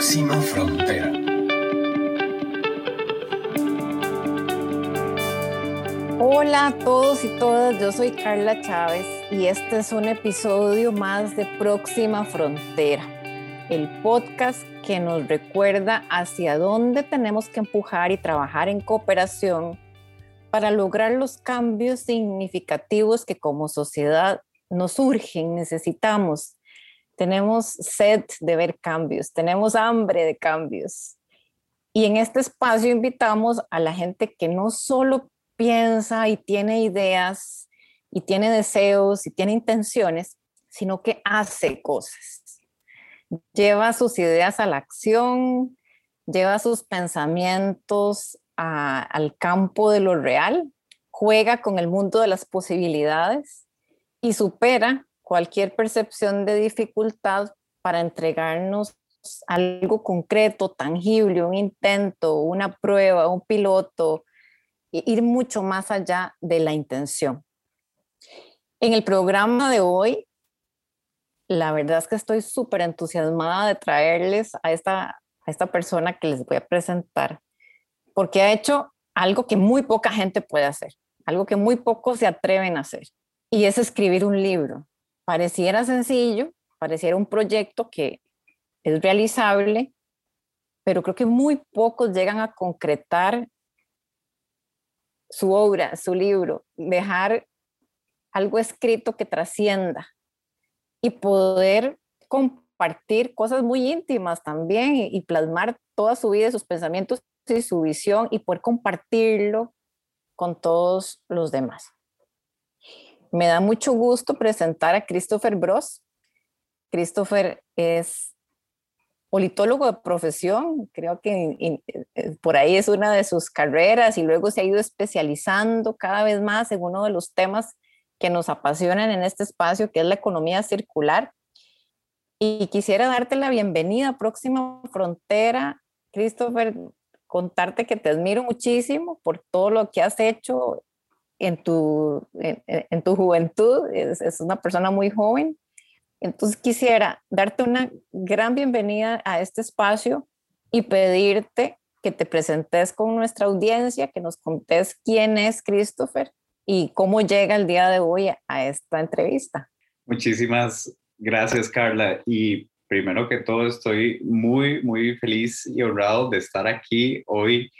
Próxima Frontera. Hola a todos y todas, yo soy Carla Chávez y este es un episodio más de Próxima Frontera, el podcast que nos recuerda hacia dónde tenemos que empujar y trabajar en cooperación para lograr los cambios significativos que como sociedad nos urgen, necesitamos. Tenemos sed de ver cambios, tenemos hambre de cambios. Y en este espacio invitamos a la gente que no solo piensa y tiene ideas, y tiene deseos, y tiene intenciones, sino que hace cosas. Lleva sus ideas a la acción, lleva sus pensamientos al campo de lo real, juega con el mundo de las posibilidades y supera cualquier percepción de dificultad para entregarnos algo concreto, tangible, un intento, una prueba, un piloto, e ir mucho más allá de la intención. En el programa de hoy, la verdad es que estoy súper entusiasmada de traerles a esta persona que les voy a presentar, porque ha hecho algo que muy poca gente puede hacer, algo que muy pocos se atreven a hacer, y es escribir un libro. Pareciera sencillo, pareciera un proyecto que es realizable, pero creo que muy pocos llegan a concretar su obra, su libro, dejar algo escrito que trascienda y poder compartir cosas muy íntimas también y plasmar toda su vida, sus pensamientos y su visión y poder compartirlo con todos los demás. Me da mucho gusto presentar a Christopher Brosse. Christopher es politólogo de profesión, creo que por ahí es una de sus carreras y luego se ha ido especializando cada vez más en uno de los temas que nos apasionan en este espacio, que es la economía circular. Y quisiera darte la bienvenida a Próxima Frontera, Christopher, contarte que te admiro muchísimo por todo lo que has hecho en tu juventud, es una persona muy joven. Entonces quisiera darte una gran bienvenida a este espacio y pedirte que te presentes con nuestra audiencia, que nos contes quién es Christopher y cómo llega el día de hoy a esta entrevista. Muchísimas gracias, Carla. Y primero que todo, estoy muy, muy feliz y honrado de estar aquí hoy,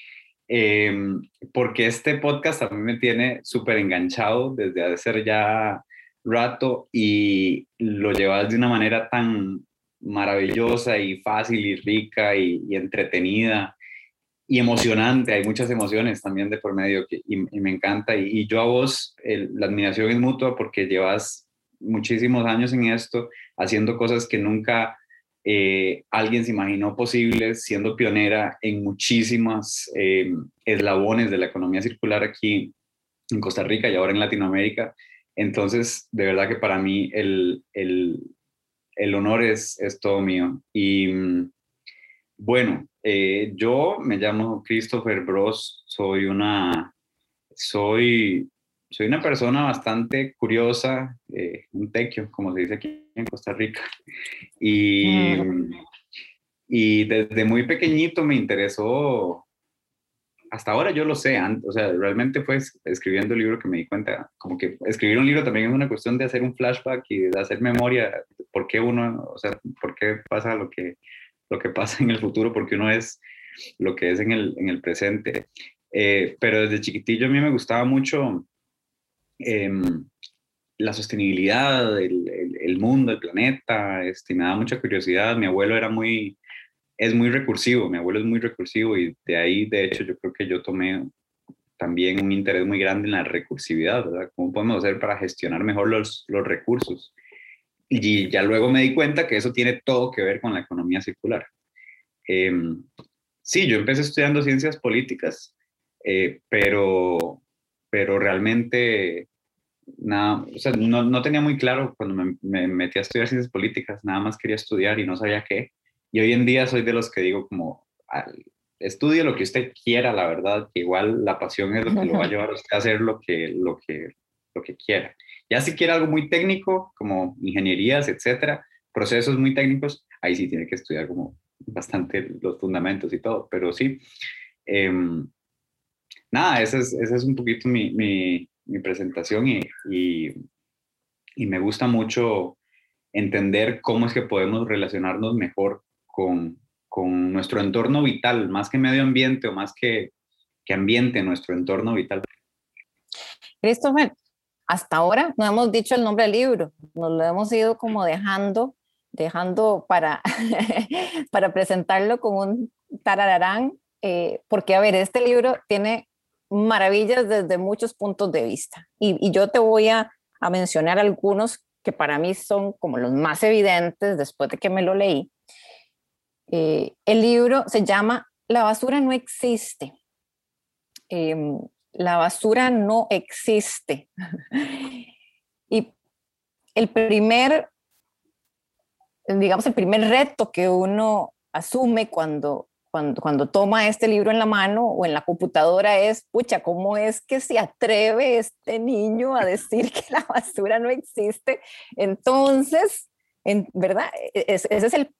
porque este podcast a mí me tiene súper enganchado desde hace ya rato y lo llevas de una manera tan maravillosa y fácil y rica y entretenida y emocionante. Hay muchas emociones también de por medio y me encanta. Y yo a vos, la admiración es mutua porque llevas muchísimos años en esto, haciendo cosas que nunca alguien se imaginó posibles, siendo pionera en muchísimas eslabones de la economía circular aquí en Costa Rica y ahora en Latinoamérica. Entonces, de verdad que para mí el honor es todo mío. Y bueno, yo me llamo Christopher Brosse, soy una persona bastante curiosa, un tequio, como se dice aquí en Costa Rica. Y desde muy pequeñito me interesó. Hasta ahora yo lo sé, o sea, realmente fue escribiendo el libro que me di cuenta, como que escribir un libro también es una cuestión de hacer un flashback y de hacer memoria, por qué uno, o sea, por qué pasa lo que pasa en el futuro, porque uno es lo que es en el presente. Pero desde chiquitillo a mí me gustaba mucho la sostenibilidad, el mundo, el planeta, me daba mucha curiosidad. Mi abuelo es muy recursivo, mi abuelo es muy recursivo y de ahí, de hecho, yo creo que yo tomé también un interés muy grande en la recursividad, ¿verdad? ¿Cómo podemos hacer para gestionar mejor los recursos? Y ya luego me di cuenta que eso tiene todo que ver con la economía circular. Sí, yo empecé estudiando ciencias políticas, pero realmente nada, o sea, no tenía muy claro cuando me metí a estudiar ciencias políticas, nada más quería estudiar y no sabía qué. Y hoy en día soy de los que digo como, estudie lo que usted quiera, la verdad, que igual la pasión es lo que lo va a llevar a usted a hacer lo que quiera. Ya si quiere algo muy técnico, como ingenierías, etcétera, procesos muy técnicos, ahí sí tiene que estudiar como bastante los fundamentos y todo, pero sí. Nada, esa es un poquito mi presentación y me gusta mucho entender cómo es que podemos relacionarnos mejor con nuestro entorno vital, más que medio ambiente o más que ambiente, nuestro entorno vital. Christopher, hasta ahora no hemos dicho el nombre del libro, nos lo hemos ido como dejando para presentarlo con un tarararán, porque a ver, este libro tiene maravillas desde muchos puntos de vista y yo te voy a mencionar algunos que para mí son como los más evidentes después de que me lo leí. El libro se llama La basura no existe. La basura no existe. Y el primer reto que uno asume cuando toma este libro en la mano o en la computadora es, pucha, ¿cómo es que se atreve este niño a decir que la basura no existe? Entonces, ¿verdad? Ese es el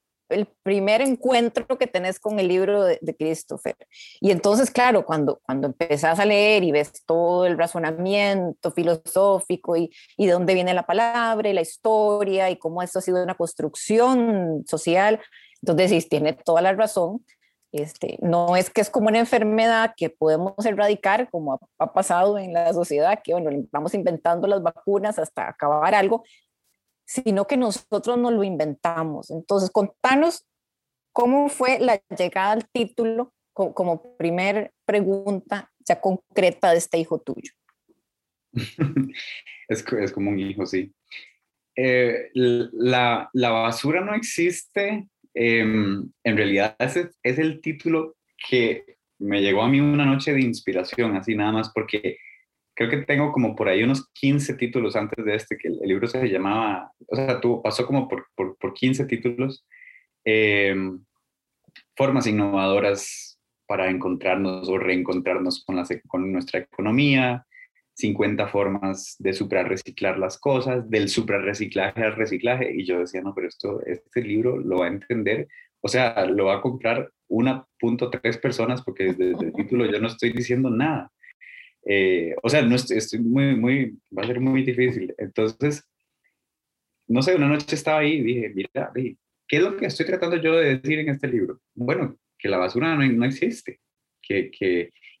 primer encuentro que tenés con el libro de Christopher. Y entonces, claro, cuando empezás a leer y ves todo el razonamiento filosófico y de dónde viene la palabra y la historia y cómo esto ha sido una construcción social, entonces decís, tiene toda la razón. No es que es como una enfermedad que podemos erradicar, como ha pasado en la sociedad, que bueno, vamos inventando las vacunas hasta acabar algo, sino que nosotros nos lo inventamos. Entonces, contanos cómo fue la llegada al título como primer pregunta ya concreta de este hijo tuyo. Es como un hijo, sí. La basura no existe. En realidad ese es el título que me llegó a mí una noche de inspiración, así nada más, porque creo que tengo como por ahí unos 15 títulos antes de este, que el libro se llamaba, o sea, pasó como por 15 títulos, formas innovadoras para encontrarnos o reencontrarnos con nuestra economía, 50 formas de suprarreciclar las cosas, del suprarreciclaje al reciclaje, y yo decía, no, pero este libro lo va a entender, o sea, lo va a comprar 1.3 personas, porque desde el título yo no estoy diciendo nada, o sea, no estoy muy, muy, va a ser muy difícil. Entonces, no sé, una noche estaba ahí y dije, mira, ¿qué es lo que estoy tratando yo de decir en este libro? Bueno, que la basura no existe,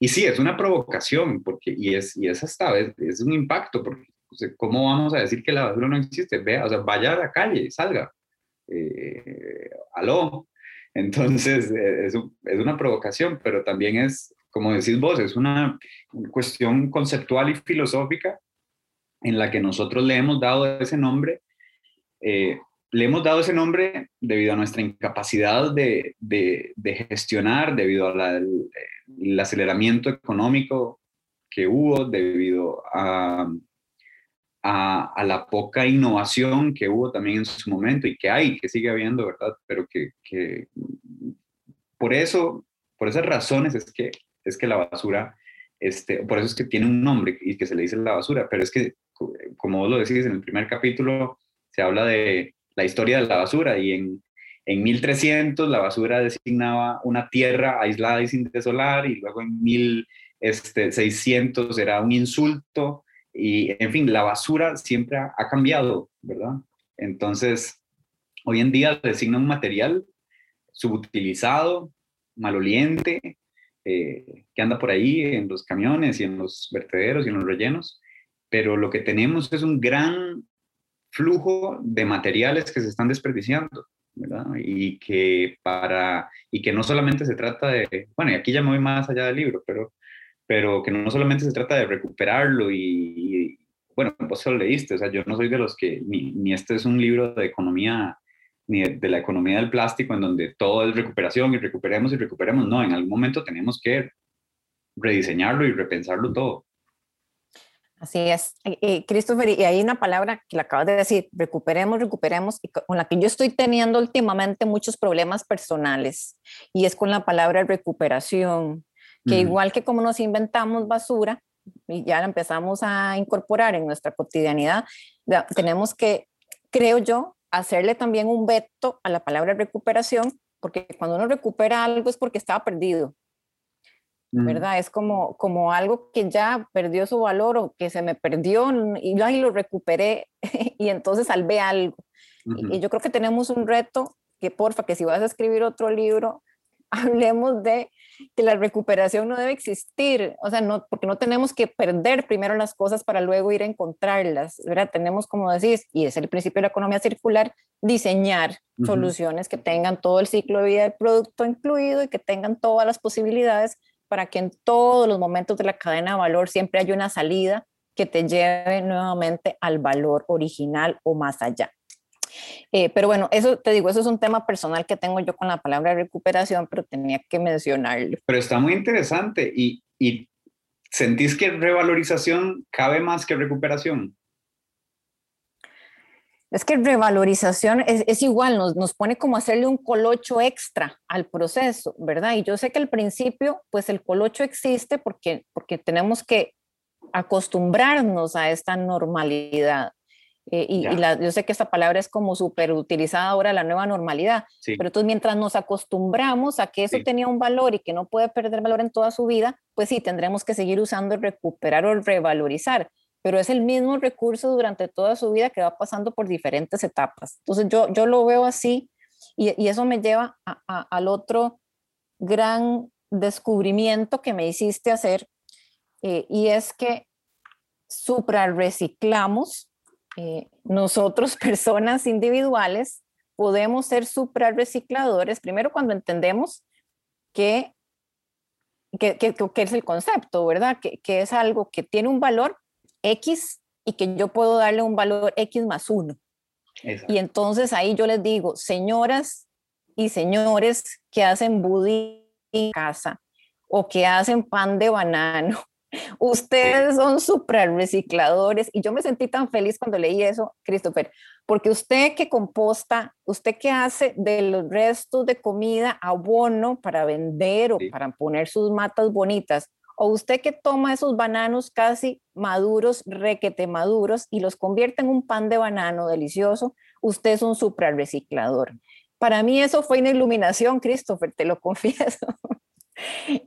y sí, es una provocación, porque, y es hasta, es un impacto, porque o sea, ¿cómo vamos a decir que la basura no existe? Vea, o sea, vaya a la calle, salga, aló. Entonces, es una provocación, pero también es, como decís vos, es una cuestión conceptual y filosófica en la que nosotros le hemos dado ese nombre, debido a nuestra incapacidad de gestionar, debido a el aceleramiento económico que hubo, debido a la poca innovación que hubo también en su momento y que hay, que sigue habiendo, ¿verdad? Pero que por esas razones es que la basura, por eso es que tiene un nombre y que se le dice la basura, pero es que, como vos lo decís, en el primer capítulo se habla de la historia de la basura, y en 1300 la basura designaba una tierra aislada y sin desolar, y luego en 1600 era un insulto, y en fin, la basura siempre ha cambiado, ¿verdad? Entonces, hoy en día designa un material subutilizado, maloliente, que anda por ahí en los camiones y en los vertederos y en los rellenos, pero lo que tenemos es un gran flujo de materiales que se están desperdiciando, ¿verdad? Y que no solamente se trata de, bueno, y aquí ya me voy más allá del libro, pero que no solamente se trata de recuperarlo y bueno, vos lo leíste, o sea, yo no soy de los que, ni este es un libro de economía, ni de la economía del plástico, en donde todo es recuperación y recuperemos, no, en algún momento tenemos que rediseñarlo y repensarlo todo. Así es. Christopher, y hay una palabra que le acabas de decir, recuperemos, y con la que yo estoy teniendo últimamente muchos problemas personales, y es con la palabra recuperación, que igual que como nos inventamos basura y ya la empezamos a incorporar en nuestra cotidianidad, tenemos que, creo yo, hacerle también un veto a la palabra recuperación porque cuando uno recupera algo es porque estaba perdido, ¿verdad? Es como algo que ya perdió su valor o que se me perdió y lo recuperé y entonces salvé algo. Y yo creo que tenemos un reto que, porfa, que si vas a escribir otro libro, hablemos de que la recuperación no debe existir, o sea, no, porque no tenemos que perder primero las cosas para luego ir a encontrarlas, ¿verdad? Tenemos, como decís, y es el principio de la economía circular, diseñar soluciones que tengan todo el ciclo de vida del producto incluido y que tengan todas las posibilidades para que en todos los momentos de la cadena de valor siempre haya una salida que te lleve nuevamente al valor original o más allá. Pero bueno, eso te digo, eso es un tema personal que tengo yo con la palabra recuperación, pero tenía que mencionarlo. Pero está muy interesante. ¿Y sentís que revalorización cabe más que recuperación? Es que revalorización es igual, nos pone como hacerle un colocho extra al proceso, ¿verdad? Y yo sé que al principio, pues el colocho existe porque tenemos que acostumbrarnos a esta normalidad. Yo sé que esta palabra es como súper utilizada ahora, la nueva normalidad, pero entonces mientras nos acostumbramos a que eso tenía un valor y que no puede perder valor en toda su vida, pues sí, tendremos que seguir usando recuperar o revalorizar, pero es el mismo recurso durante toda su vida que va pasando por diferentes etapas. Entonces yo lo veo así y eso me lleva al otro gran descubrimiento que me hiciste hacer, y es que suprarreciclamos. Nosotros, personas individuales, podemos ser suprarrecicladores, primero cuando entendemos que es el concepto, ¿verdad? Que es algo que tiene un valor X y que yo puedo darle un valor X+1. Exacto. Y entonces ahí yo les digo, señoras y señores que hacen budín en casa o que hacen pan de banano, ustedes son suprarrecicladores. Y yo me sentí tan feliz cuando leí eso, Christopher, porque usted que composta, usted que hace de los restos de comida abono para vender o para poner sus matas bonitas, o usted que toma esos bananos casi maduros, requete maduros, y los convierte en un pan de banano delicioso, usted es un suprarreciclador. Para mí eso fue una iluminación, Christopher, te lo confieso.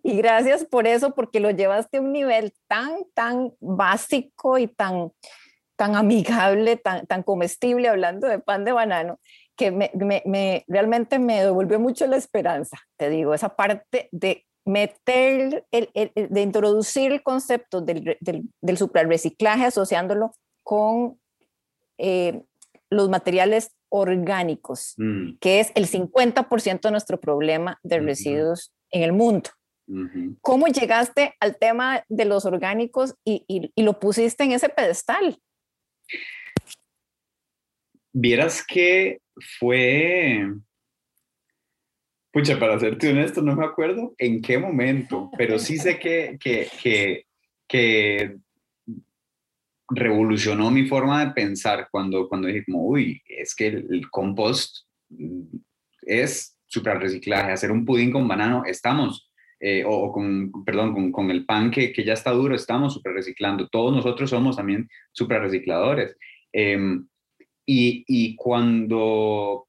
Y gracias por eso, porque lo llevaste a un nivel tan básico y tan amigable, tan comestible, hablando de pan de banano, que realmente me devolvió mucho la esperanza, te digo, esa parte de meter, de introducir el concepto del suprarreciclaje asociándolo con los materiales orgánicos, que es el 50% de nuestro problema de residuos en el mundo. ¿Cómo llegaste al tema de los orgánicos y lo pusiste en ese pedestal? Vieras que fue... Pucha, para serte honesto, no me acuerdo en qué momento, pero sí sé que revolucionó mi forma de pensar cuando dije como, es que el compost es... suprarreciclaje, hacer un pudín con banano, estamos, con el pan que ya está duro, estamos suprarreciclando. Todos nosotros somos también suprarrecicladores. Y cuando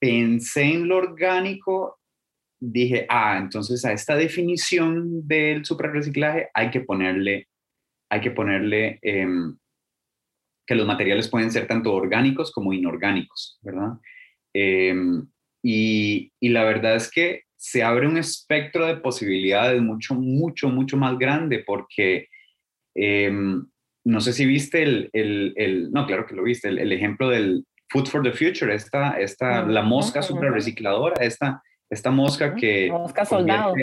pensé en lo orgánico, dije, entonces a esta definición del suprarreciclaje hay que ponerle que los materiales pueden ser tanto orgánicos como inorgánicos, ¿verdad? Y la verdad es que se abre un espectro de posibilidades mucho más grande, porque no sé si viste no, claro que lo viste, el ejemplo del Food for the Future, la mosca suprarrecicladora, esta mosca que... Mosca soldado.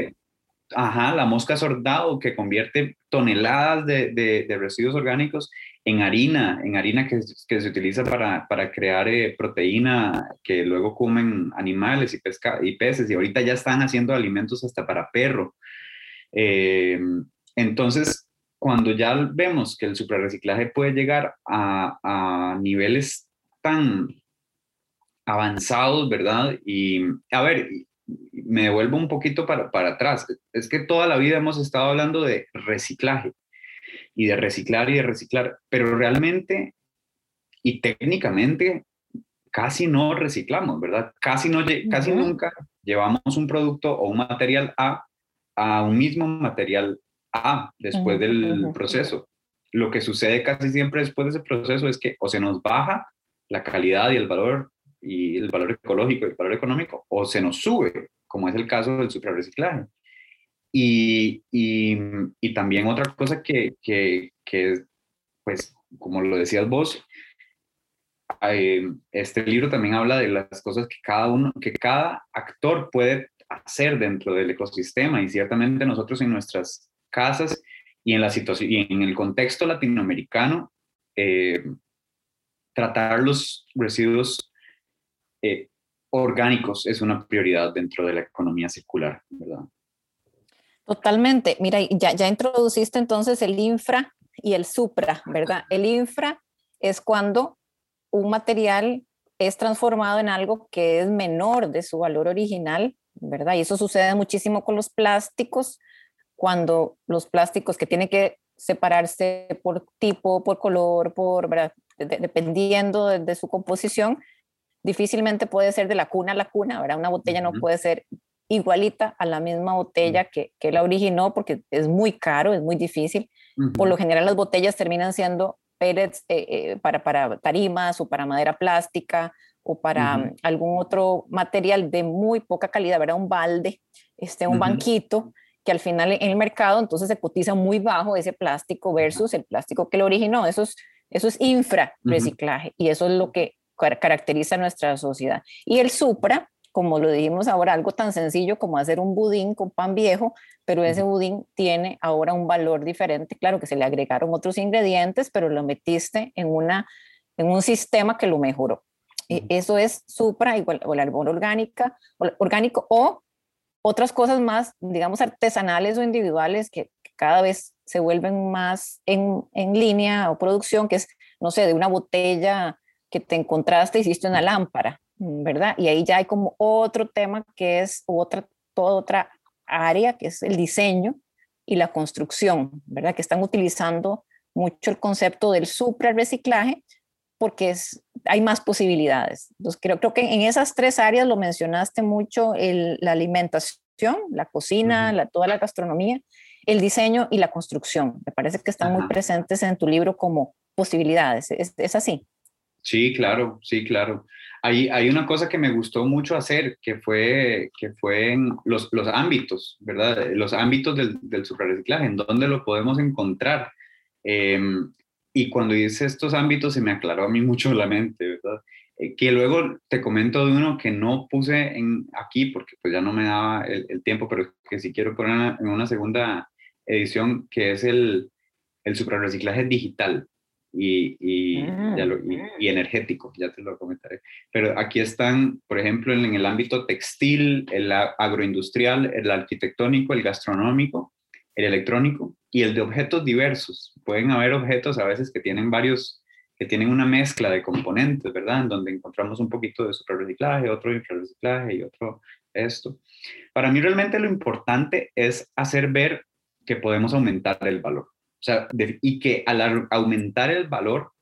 La mosca soldado que convierte toneladas de residuos orgánicos en harina que se utiliza para crear proteína que luego comen animales y pesca y peces, y ahorita ya están haciendo alimentos hasta para perro. Entonces, cuando ya vemos que el suprarreciclaje puede llegar a niveles tan avanzados, ¿verdad? Y a ver, me devuelvo un poquito para atrás. Es que toda la vida hemos estado hablando de reciclaje y de reciclar y de reciclar, pero realmente y técnicamente casi no reciclamos, ¿verdad? Casi nunca llevamos un producto o un material A a un mismo material A después del proceso. Lo que sucede casi siempre después de ese proceso es que o se nos baja la calidad y el valor ecológico y el valor económico, o se nos sube, como es el caso del suprarreciclaje. Y también otra cosa que pues, como lo decías vos, este libro también habla de las cosas que cada actor puede hacer dentro del ecosistema, y ciertamente nosotros en nuestras casas y en la situación y en el contexto latinoamericano, tratar los residuos orgánicos es una prioridad dentro de la economía circular, ¿verdad? Totalmente. Mira, ya introduciste entonces el infra y el supra, ¿verdad? El infra es cuando un material es transformado en algo que es menor de su valor original, ¿verdad? Y eso sucede muchísimo con los plásticos, cuando los plásticos que tienen que separarse por tipo, por color, por, ¿verdad? Dependiendo de su composición, difícilmente puede ser de la cuna a la cuna, ¿verdad? Una botella no puede ser igualita a la misma botella que la originó, porque es muy caro, es muy difícil. Por lo general las botellas terminan siendo pellets para tarimas o para madera plástica o para algún otro material de muy poca calidad, ¿verdad? Un balde, un banquito, que al final en el mercado entonces se cotiza muy bajo ese plástico versus el plástico que lo originó. Eso es infrarreciclaje, y eso es lo que caracteriza nuestra sociedad. Y el supra, como lo dijimos ahora, algo tan sencillo como hacer un budín con pan viejo, pero ese budín tiene ahora un valor diferente. Claro que se le agregaron otros ingredientes, pero lo metiste en un sistema que lo mejoró. Eso es supra, igual, o el árbol orgánico, o otras cosas más, digamos, artesanales o individuales, que cada vez se vuelven más en línea o producción, que es, no sé, de una botella que te encontraste, hiciste una lámpara, ¿verdad? Y ahí ya hay como otro tema que es toda otra área, que es el diseño y la construcción, ¿verdad? Que están utilizando mucho el concepto del suprarreciclaje porque hay más posibilidades. Entonces creo que en esas tres áreas lo mencionaste mucho, la alimentación, la cocina, toda la gastronomía, el diseño y la construcción. Me parece que están muy presentes en tu libro como posibilidades. ¿Es así? Sí, claro. Hay una cosa que me gustó mucho hacer, que fue en los ámbitos, ¿verdad? Los ámbitos del suprarreciclaje, en dónde lo podemos encontrar. Y cuando hice estos ámbitos se me aclaró a mí mucho la mente, ¿verdad? Que luego te comento de uno que no puse aquí porque pues ya no me daba el tiempo, pero que sí quiero poner en una segunda edición, que es el suprarreciclaje digital. Y energético, ya te lo comentaré. Pero aquí están, por ejemplo, en el ámbito textil, el agroindustrial, el arquitectónico, el gastronómico, el electrónico y el de objetos diversos. Pueden haber objetos a veces que tienen una mezcla de componentes, ¿verdad? En donde encontramos un poquito de suprarreciclaje, otro de infrarreciclaje y otro esto. Para mí realmente lo importante es hacer ver que podemos aumentar el valor. O sea, y que al aumentar el valor,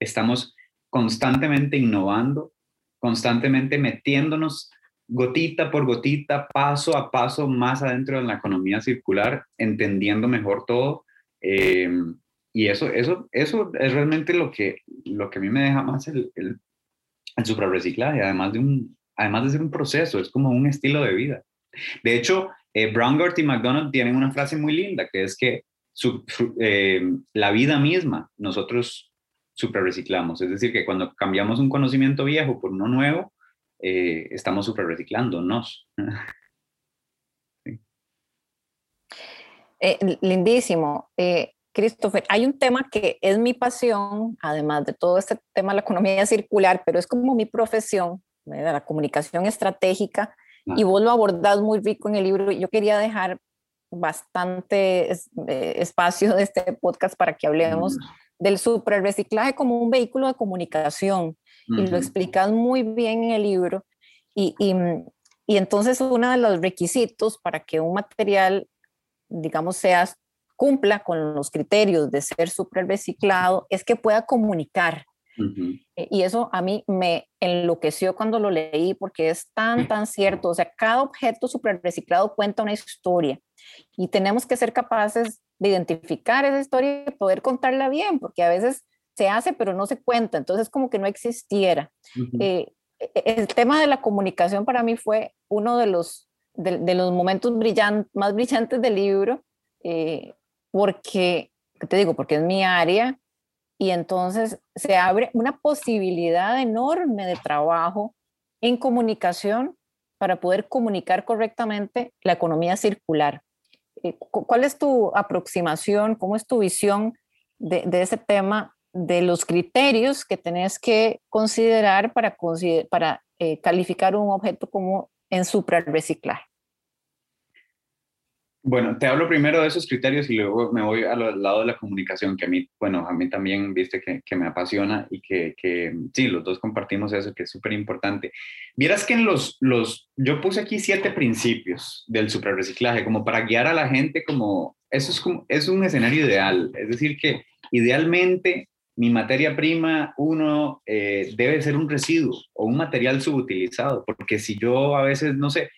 estamos constantemente innovando, constantemente metiéndonos gotita por gotita, paso a paso, más adentro de la economía circular, entendiendo mejor todo. Y eso es realmente lo que a mí me deja más el suprarreciclaje, además de ser un proceso, es como un estilo de vida. De hecho, Brongart y McDonald tienen una frase muy linda, que es que la vida misma nosotros suprarreciclamos, es decir, que cuando cambiamos un conocimiento viejo por uno nuevo, estamos suprarreciclándonos. Sí. Lindísimo. Christopher, hay un tema que es mi pasión, además de todo este tema de la economía circular, pero es como mi profesión, ¿verdad? La comunicación estratégica, y vos lo abordás muy rico en el libro. Yo quería dejar bastante espacio de este podcast para que hablemos del suprarreciclaje como un vehículo de comunicación, y lo explicas muy bien en el libro, y entonces uno de los requisitos para que un material, digamos, cumpla con los criterios de ser suprarreciclado es que pueda comunicar, Uh-huh. Y eso a mí me enloqueció cuando lo leí, porque es tan cierto. O sea, cada objeto super reciclado cuenta una historia y tenemos que ser capaces de identificar esa historia y poder contarla bien, porque a veces se hace pero no se cuenta, entonces como que no existiera. Uh-huh. El tema de la comunicación para mí fue uno de los momentos más brillantes del libro, porque, ¿qué te digo? Porque es mi área. Y entonces se abre una posibilidad enorme de trabajo en comunicación para poder comunicar correctamente la economía circular. ¿Cuál es tu aproximación? ¿Cómo es tu visión de ese tema, de los criterios que tenés que considerar para calificar un objeto como en suprarreciclaje? Bueno, te hablo primero de esos criterios y luego me voy al lado de la comunicación, que a mí también, viste, que me apasiona y que sí, los dos compartimos eso, que es súper importante. Vieras que en yo puse aquí 7 principios del suprarreciclaje, como para guiar a la gente, es un escenario ideal. Es decir, que idealmente mi materia prima, debe ser un residuo o un material subutilizado, porque si yo a veces, no sé,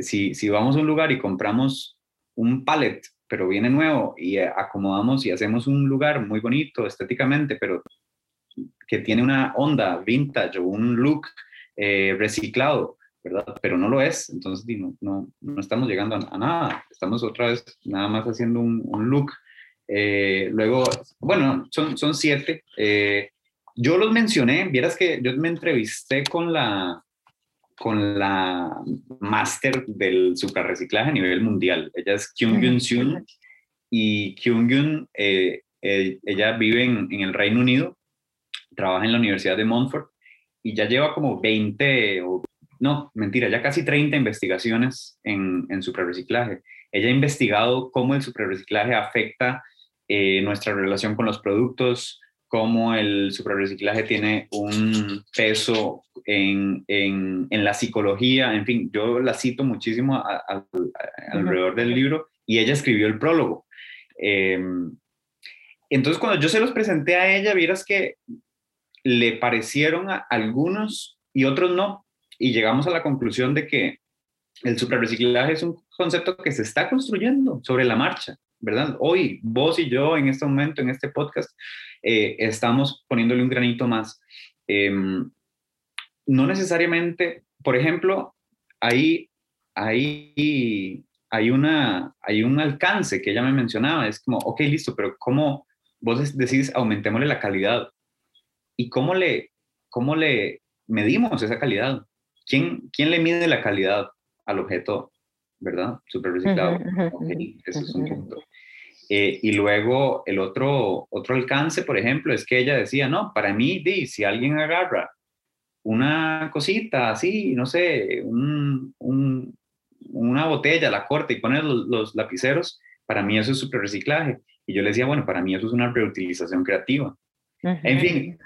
si vamos a un lugar y compramos un pallet, pero viene nuevo, y acomodamos y hacemos un lugar muy bonito estéticamente, pero que tiene una onda vintage o un look reciclado, ¿verdad? Pero no lo es, entonces no estamos llegando a nada, estamos otra vez nada más haciendo un look. Luego, bueno, son 7. Yo los mencioné, vieras que yo me entrevisté con la máster del suprarreciclaje a nivel mundial. Ella es Kyungyoon Soon, y Kyungyoon, ella vive en el Reino Unido, trabaja en la Universidad de Montfort, y ya lleva como 30 investigaciones en suprarreciclaje. Ella ha investigado cómo el suprarreciclaje afecta nuestra relación con los productos, cómo el suprarreciclaje tiene un peso en la psicología. En fin, yo la cito muchísimo alrededor del libro, y ella escribió el prólogo. Entonces, cuando yo se los presenté a ella, vieras que le parecieron a algunos y otros no, y llegamos a la conclusión de que el suprarreciclaje es un concepto que se está construyendo sobre la marcha, ¿verdad? Hoy, vos y yo, en este momento, en este podcast, estamos poniéndole un granito más. No necesariamente, por ejemplo, hay un alcance que ella me mencionaba. Es como, ok, listo, pero ¿cómo vos decís aumentémosle la calidad? ¿Y cómo le medimos esa calidad? ¿Quién le mide la calidad al objeto, ¿verdad? Suprarreciclado. Okay, eso es un punto. Y luego el otro alcance, por ejemplo, es que ella decía, no, para mí, si alguien agarra una cosita así, no sé, una botella, la corta y pone los lapiceros, para mí eso es suprarreciclaje. Y yo le decía, bueno, para mí eso es una reutilización creativa. Uh-huh. En fin,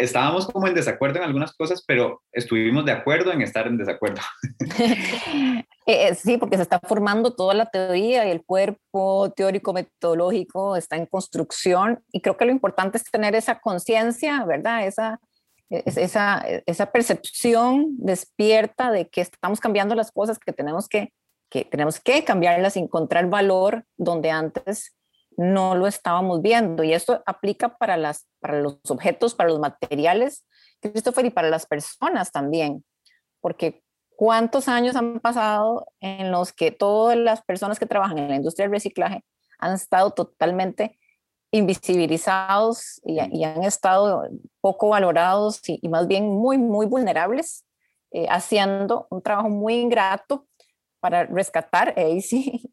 estábamos como en desacuerdo en algunas cosas, pero estuvimos de acuerdo en estar en desacuerdo. Sí, porque se está formando toda la teoría y el cuerpo teórico-metodológico está en construcción, y creo que lo importante es tener esa conciencia, ¿verdad? Esa percepción despierta de que estamos cambiando las cosas, que tenemos que cambiarlas y encontrar valor donde antes no lo estábamos viendo. Y esto aplica para los objetos, para los materiales, Christopher, y para las personas también, porque ¿cuántos años han pasado en los que todas las personas que trabajan en la industria del reciclaje han estado totalmente invisibilizados y han estado poco valorados y más bien muy, muy vulnerables, haciendo un trabajo muy ingrato para rescatar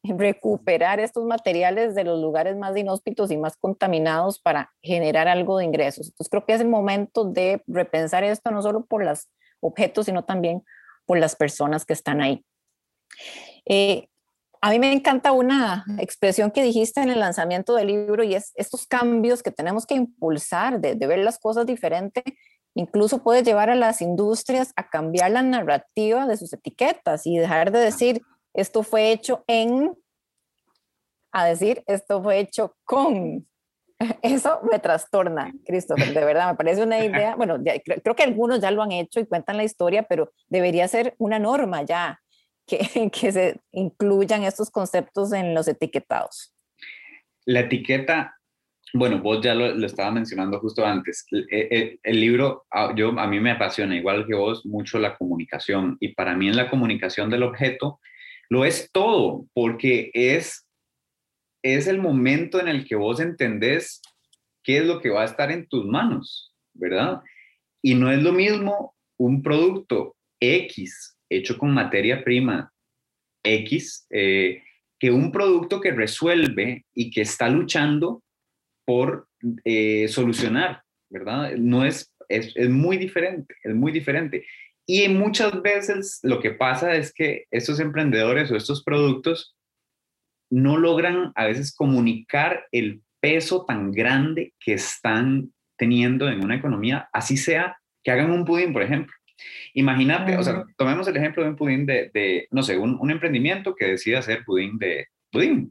recuperar estos materiales de los lugares más inhóspitos y más contaminados para generar algo de ingresos? Entonces creo que es el momento de repensar esto, no solo por los objetos, sino también por las personas que están ahí. A mí me encanta una expresión que dijiste en el lanzamiento del libro, y es estos cambios que tenemos que impulsar, de ver las cosas diferente. Incluso puede llevar a las industrias a cambiar la narrativa de sus etiquetas y dejar de decir esto fue hecho en, a decir esto fue hecho con. Eso me trastorna, Christopher, de verdad, me parece una idea, bueno, creo que algunos ya lo han hecho y cuentan la historia, pero debería ser una norma ya que se incluyan estos conceptos en los etiquetados. La etiqueta, bueno, vos ya lo estaba mencionando justo antes, el libro, a mí me apasiona, igual que vos, mucho la comunicación, y para mí en la comunicación del objeto lo es todo, porque es el momento en el que vos entendés qué es lo que va a estar en tus manos, ¿verdad? Y no es lo mismo un producto X hecho con materia prima X que un producto que resuelve y que está luchando por solucionar, ¿verdad? No es muy diferente, es muy diferente. Y muchas veces lo que pasa es que estos emprendedores o estos productos no logran a veces comunicar el peso tan grande que están teniendo en una economía, así sea que hagan un pudín, por ejemplo. Imagínate, o sea, tomemos el ejemplo de un pudín de no sé, un emprendimiento que decida hacer pudín,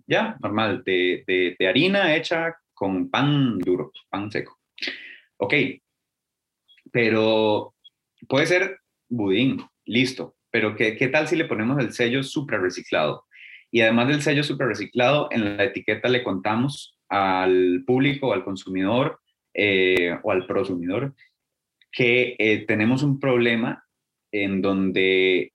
ya, normal, de harina hecha con pan duro, pan seco. Ok, pero puede ser pudín, listo, pero ¿qué tal si le ponemos el sello super reciclado? Y además del sello super reciclado, en la etiqueta le contamos al público, al consumidor o al prosumidor que tenemos un problema en donde,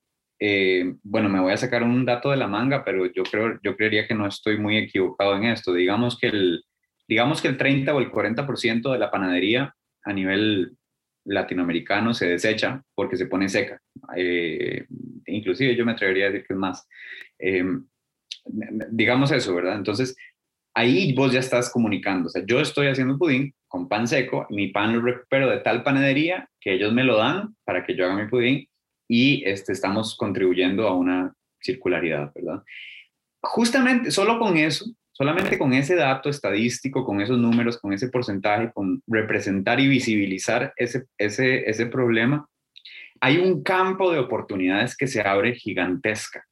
bueno, me voy a sacar un dato de la manga, pero yo creería que no estoy muy equivocado en esto. Digamos que el 30 o el 40% de la panadería a nivel latinoamericano se desecha porque se pone seca. Inclusive yo me atrevería a decir que es más. Digamos eso, ¿verdad? Entonces, ahí vos ya estás comunicando. O sea, yo estoy haciendo pudín con pan seco, mi pan lo recupero de tal panadería que ellos me lo dan para que yo haga mi pudín y estamos contribuyendo a una circularidad, ¿verdad? Justamente, solo con eso, solamente con ese dato estadístico, con esos números, con ese porcentaje, con representar y visibilizar ese problema, hay un campo de oportunidades que se abre gigantesca.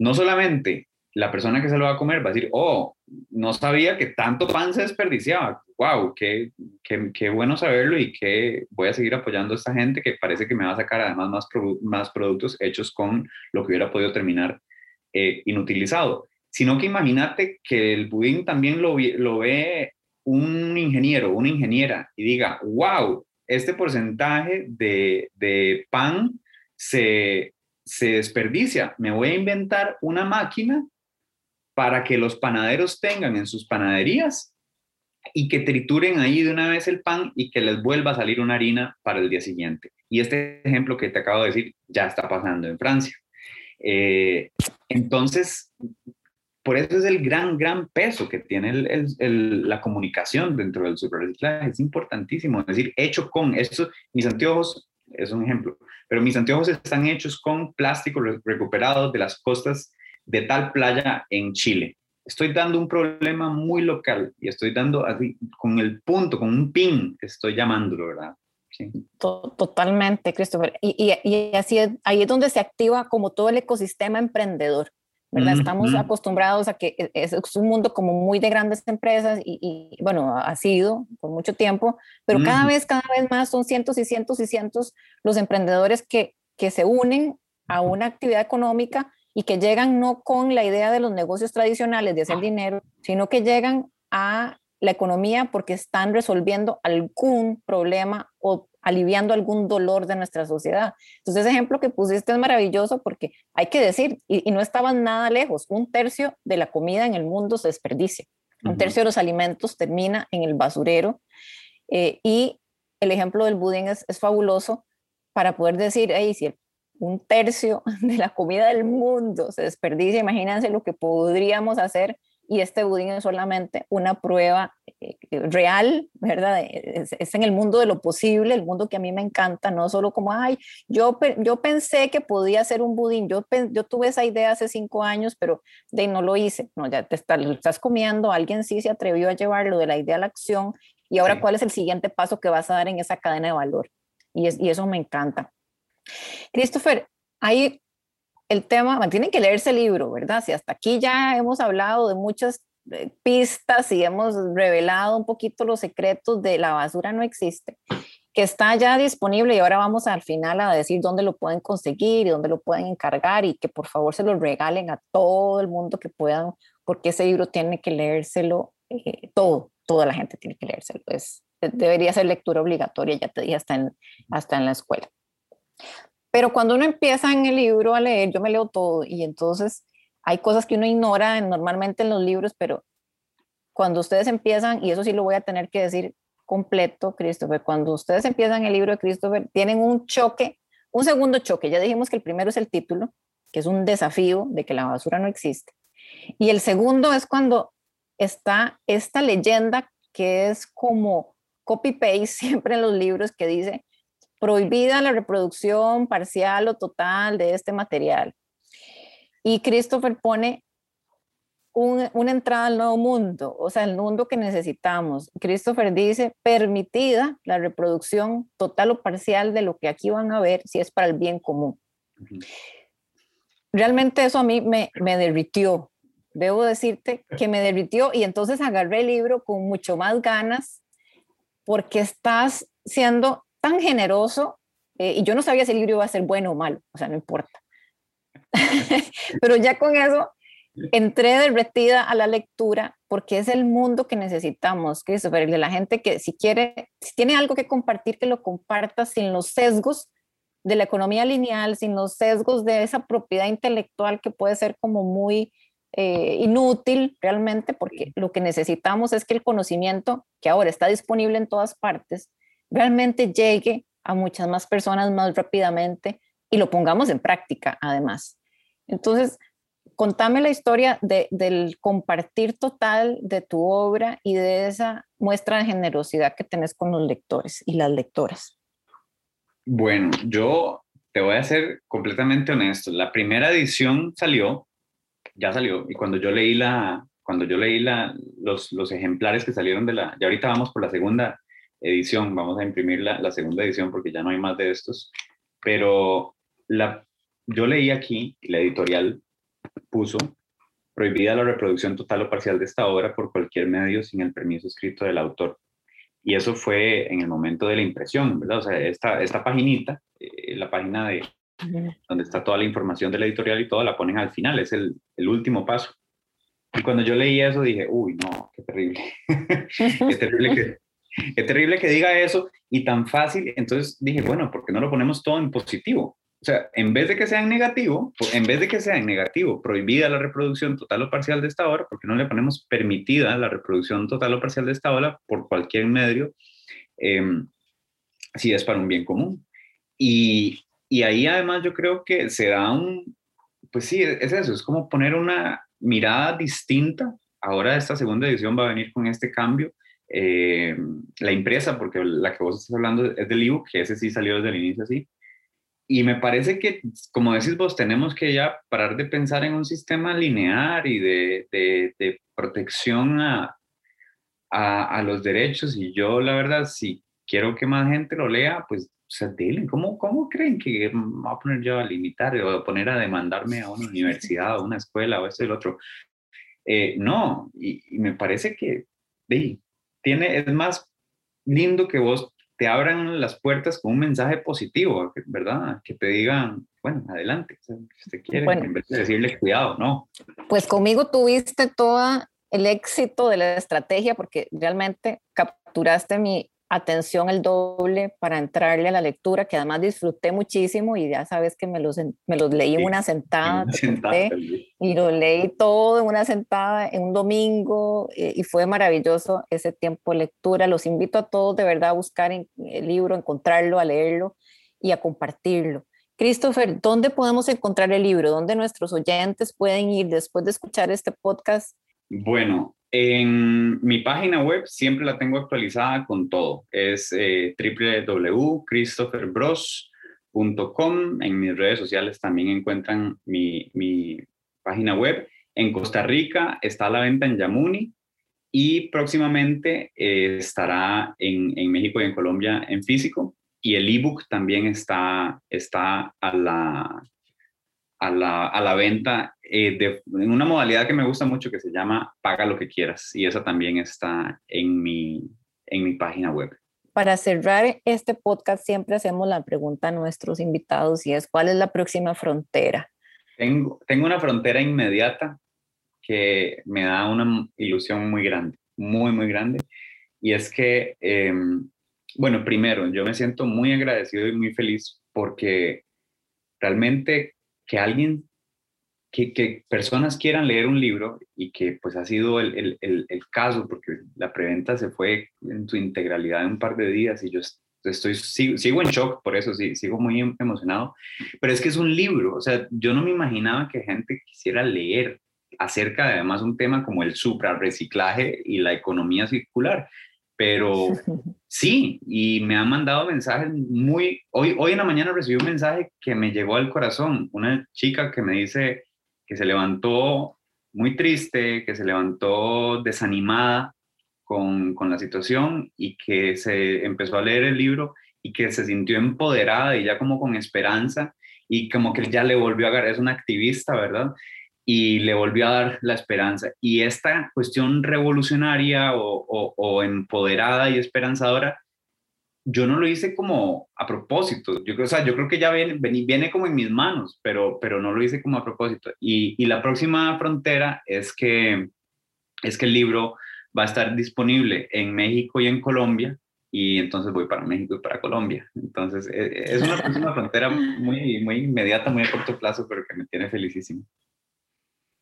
No solamente la persona que se lo va a comer va a decir, oh, no sabía que tanto pan se desperdiciaba. Wow, qué bueno saberlo y que voy a seguir apoyando a esta gente que parece que me va a sacar además más productos hechos con lo que hubiera podido terminar inutilizado. Sino que imagínate que el pudín también lo ve un ingeniero, una ingeniera, y diga, wow, este porcentaje de pan se desperdicia. Me voy a inventar una máquina para que los panaderos tengan en sus panaderías y que trituren ahí de una vez el pan y que les vuelva a salir una harina para el día siguiente. Y este ejemplo que te acabo de decir ya está pasando en Francia. Entonces, por eso es el gran peso que tiene la comunicación dentro del superreciclaje. Es importantísimo. Es decir, hecho con esto, mis anteojos es un ejemplo, pero mis anteojos están hechos con plástico recuperado de las costas de tal playa en Chile. Estoy dando un problema muy local y estoy dando así, con el punto, con un pin, estoy llamándolo, ¿verdad? Sí. Totalmente, Christopher. Y así es, ahí es donde se activa como todo el ecosistema emprendedor, ¿verdad? Mm-hmm. Estamos acostumbrados a que es un mundo como muy de grandes empresas y bueno, ha sido por mucho tiempo, pero cada vez más son cientos y cientos y cientos los emprendedores que se unen a una actividad económica y que llegan no con la idea de los negocios tradicionales de hacer dinero, sino que llegan a la economía porque están resolviendo algún problema o aliviando algún dolor de nuestra sociedad. Entonces, ese ejemplo que pusiste es maravilloso porque hay que decir, y no estaban nada lejos, 1/3 de la comida en el mundo se desperdicia. Uh-huh. 1/3 de los alimentos termina en el basurero. Y el ejemplo del budín es fabuloso para poder decir, hey, si 1/3 de la comida del mundo se desperdicia, imagínense lo que podríamos hacer. Y este budín es solamente una prueba real, ¿verdad? Es en el mundo de lo posible, el mundo que a mí me encanta, no solo como, ay, yo pensé que podía hacer un budín, yo tuve esa idea hace 5 años, pero no lo hice. No, ya lo estás comiendo, alguien sí se atrevió a llevarlo de la idea a la acción, y ahora sí. ¿Cuál es el siguiente paso que vas a dar en esa cadena de valor? Y eso me encanta. Christopher, hay... El tema, tienen que leerse el libro, ¿verdad? Si hasta aquí ya hemos hablado de muchas pistas y hemos revelado un poquito los secretos de La basura no existe, que está ya disponible, y ahora vamos al final a decir dónde lo pueden conseguir y dónde lo pueden encargar, y que por favor se lo regalen a todo el mundo que puedan, porque ese libro tiene que leérselo, toda la gente tiene que leérselo, debería ser lectura obligatoria, ya te dije, hasta en la escuela. Pero cuando uno empieza en el libro a leer, yo me leo todo, y entonces hay cosas que uno ignora normalmente en los libros, pero cuando ustedes empiezan, y eso sí lo voy a tener que decir completo, Christopher, cuando ustedes empiezan el libro de Christopher, tienen un choque, un segundo choque. Ya dijimos que el primero es el título, que es un desafío de que la basura no existe. Y el segundo es cuando está esta leyenda que es como copy-paste siempre en los libros, que dice: prohibida la reproducción parcial o total de este material. Y Christopher pone una entrada al nuevo mundo, o sea, el mundo que necesitamos. Christopher dice: permitida la reproducción total o parcial de lo que aquí van a ver, si es para el bien común. Uh-huh. Realmente eso a mí me derritió. Debo decirte que me derritió, y entonces agarré el libro con mucho más ganas, porque estás siendo tan generoso, y yo no sabía si el libro iba a ser bueno o malo, o sea, no importa. Pero ya con eso entré derretida a la lectura, porque es el mundo que necesitamos, Christopher, el de la gente que si tiene algo que compartir, que lo comparta sin los sesgos de la economía lineal, sin los sesgos de esa propiedad intelectual que puede ser como muy inútil realmente, porque lo que necesitamos es que el conocimiento que ahora está disponible en todas partes realmente llegue a muchas más personas más rápidamente y lo pongamos en práctica además. Entonces, contame la historia del compartir total de tu obra y de esa muestra de generosidad que tenés con los lectores y las lectoras. Bueno, yo te voy a ser completamente honesto. La primera edición ya salió, y cuando yo leí los ejemplares que salieron ya ahorita vamos por la segunda edición, vamos a imprimir la segunda edición porque ya no hay más de estos, pero yo leí aquí, la editorial puso: prohibida la reproducción total o parcial de esta obra por cualquier medio sin el permiso escrito del autor. Y eso fue en el momento de la impresión, ¿verdad? O sea, esta paginita, la página donde está toda la información de la editorial y todo, la ponen al final, es el último paso. Y cuando yo leí eso dije: uy, no, qué terrible. qué terrible que diga eso, y tan fácil. Entonces dije: bueno, ¿por qué no lo ponemos todo en positivo? O sea, en vez de que sea en negativo, prohibida la reproducción total o parcial de esta obra, ¿por qué no le ponemos permitida la reproducción total o parcial de esta obra por cualquier medio, si es para un bien común? Y ahí además yo creo que se da pues sí, es eso, es como poner una mirada distinta. Ahora esta segunda edición va a venir con este cambio. La impresa, porque la que vos estás hablando es del ebook, que ese sí salió desde el inicio así, y me parece que, como decís vos, tenemos que ya parar de pensar en un sistema lineal y de protección a los derechos, y yo la verdad, si quiero que más gente lo lea, pues, o sea, dile, ¿cómo creen que me voy a poner yo a limitar o a poner a demandarme a una universidad o una escuela o esto y el otro? No, y me parece que es más lindo que vos te abran las puertas con un mensaje positivo, ¿verdad? Que te digan: bueno, adelante, si usted quiere, bueno, en vez de decirle cuidado, no. Pues conmigo tuviste todo el éxito de la estrategia, porque realmente capturaste mi atención el doble para entrarle a la lectura, que además disfruté muchísimo, y ya sabes que me los leí en una sentada, y lo leí todo en una sentada en un domingo, y fue maravilloso ese tiempo de lectura. Los invito a todos de verdad a buscar el libro, encontrarlo, a leerlo y a compartirlo. Christopher, ¿dónde podemos encontrar el libro? ¿Dónde nuestros oyentes pueden ir después de escuchar este podcast? Bueno, en mi página web siempre la tengo actualizada con todo. Es www.christopherbrosse.com. En mis redes sociales también encuentran mi página web. En Costa Rica está a la venta en Yamuni, y próximamente estará en México y en Colombia en físico. Y el ebook también está a la venta en una modalidad que me gusta mucho que se llama Paga lo que quieras, y esa también está en mi página web. Para cerrar este podcast siempre hacemos la pregunta a nuestros invitados y es ¿cuál es la próxima frontera? Tengo una frontera inmediata que me da una ilusión muy grande, muy, muy grande, y es que, bueno, primero, yo me siento muy agradecido y muy feliz porque realmente que alguien, que personas quieran leer un libro y que pues ha sido el caso, porque la preventa se fue en su integralidad en un par de días y yo sigo en shock, por eso sigo muy emocionado, pero es que es un libro, o sea, yo no me imaginaba que gente quisiera leer acerca de además un tema como el suprarreciclaje y la economía circular, pero sí, y me han mandado mensajes muy, hoy en la mañana recibí un mensaje que me llegó al corazón, una chica que me dice que se levantó muy triste, que se levantó desanimada con la situación y que se empezó a leer el libro y que se sintió empoderada y ya como con esperanza y como que ya le volvió a agarrar, es una activista, ¿verdad?, y le volvió a dar la esperanza. Y esta cuestión revolucionaria o empoderada y esperanzadora, yo no lo hice como a propósito. Yo creo que ya viene como en mis manos, pero no lo hice como a propósito. Y la próxima frontera es que el libro va a estar disponible en México y en Colombia, y entonces voy para México y para Colombia. Entonces es una próxima frontera muy, muy inmediata, muy a corto plazo, pero que me tiene felicísimo.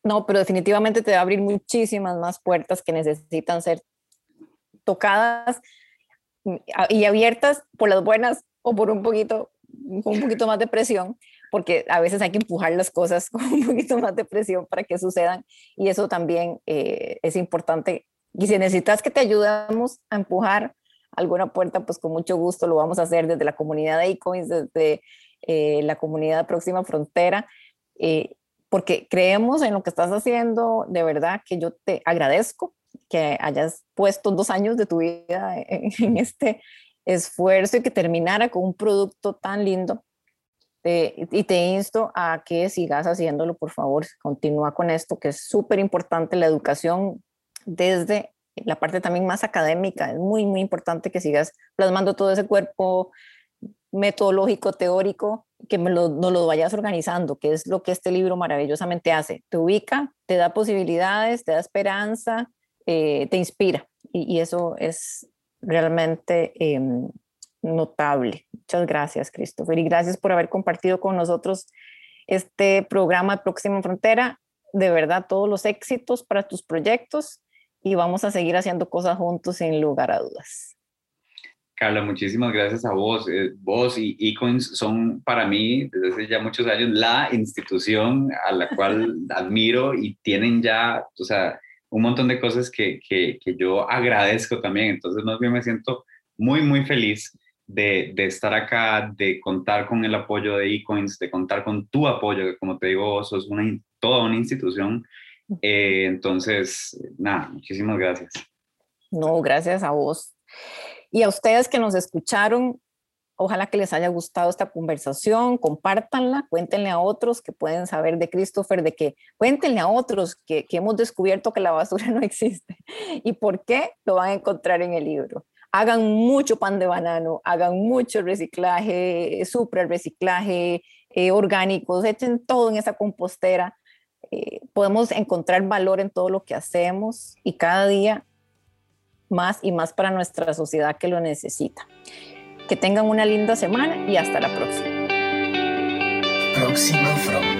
No, pero definitivamente te va a abrir muchísimas más puertas que necesitan ser tocadas y abiertas por las buenas o por un poquito más de presión, porque a veces hay que empujar las cosas con un poquito más de presión para que sucedan, y eso también es importante. Y si necesitas que te ayudemos a empujar alguna puerta, pues con mucho gusto lo vamos a hacer desde la comunidad de Ecoins, desde la comunidad Próxima Frontera, porque creemos en lo que estás haciendo. De verdad que yo te agradezco que hayas puesto 2 años de tu vida en este esfuerzo y que terminara con un producto tan lindo. Y te insto a que sigas haciéndolo, por favor, continúa con esto, que es súper importante. La educación desde la parte también más académica, es muy, muy importante que sigas plasmando todo ese cuerpo metodológico, teórico, que no lo vayas organizando, que es lo que este libro maravillosamente hace. Te ubica, te da posibilidades, te da esperanza, te inspira, y eso es realmente notable. Muchas gracias, Christopher, y gracias por haber compartido con nosotros este programa Próxima Frontera. De verdad, todos los éxitos para tus proyectos, y vamos a seguir haciendo cosas juntos sin lugar a dudas. Carla, muchísimas gracias a vos. Vos y Ecoins son para mí, desde hace ya muchos años, la institución a la cual admiro, y tienen ya, o sea, un montón de cosas que yo agradezco también. Entonces, más bien me siento muy, muy feliz de estar acá, de contar con el apoyo de Ecoins, de contar con tu apoyo, que como te digo, vos sos toda una institución. Entonces, nada, muchísimas gracias. No, gracias a vos. Y a ustedes que nos escucharon, ojalá que les haya gustado esta conversación, compártanla, cuéntenle a otros que pueden saber de Christopher, cuéntenle a otros que hemos descubierto que la basura no existe y por qué lo van a encontrar en el libro. Hagan mucho pan de banano, hagan mucho reciclaje, suprarreciclaje, orgánicos, echen todo en esa compostera. Podemos encontrar valor en todo lo que hacemos y cada día más y más para nuestra sociedad que lo necesita. Que tengan una linda semana y hasta la próxima. Próxima Frontera.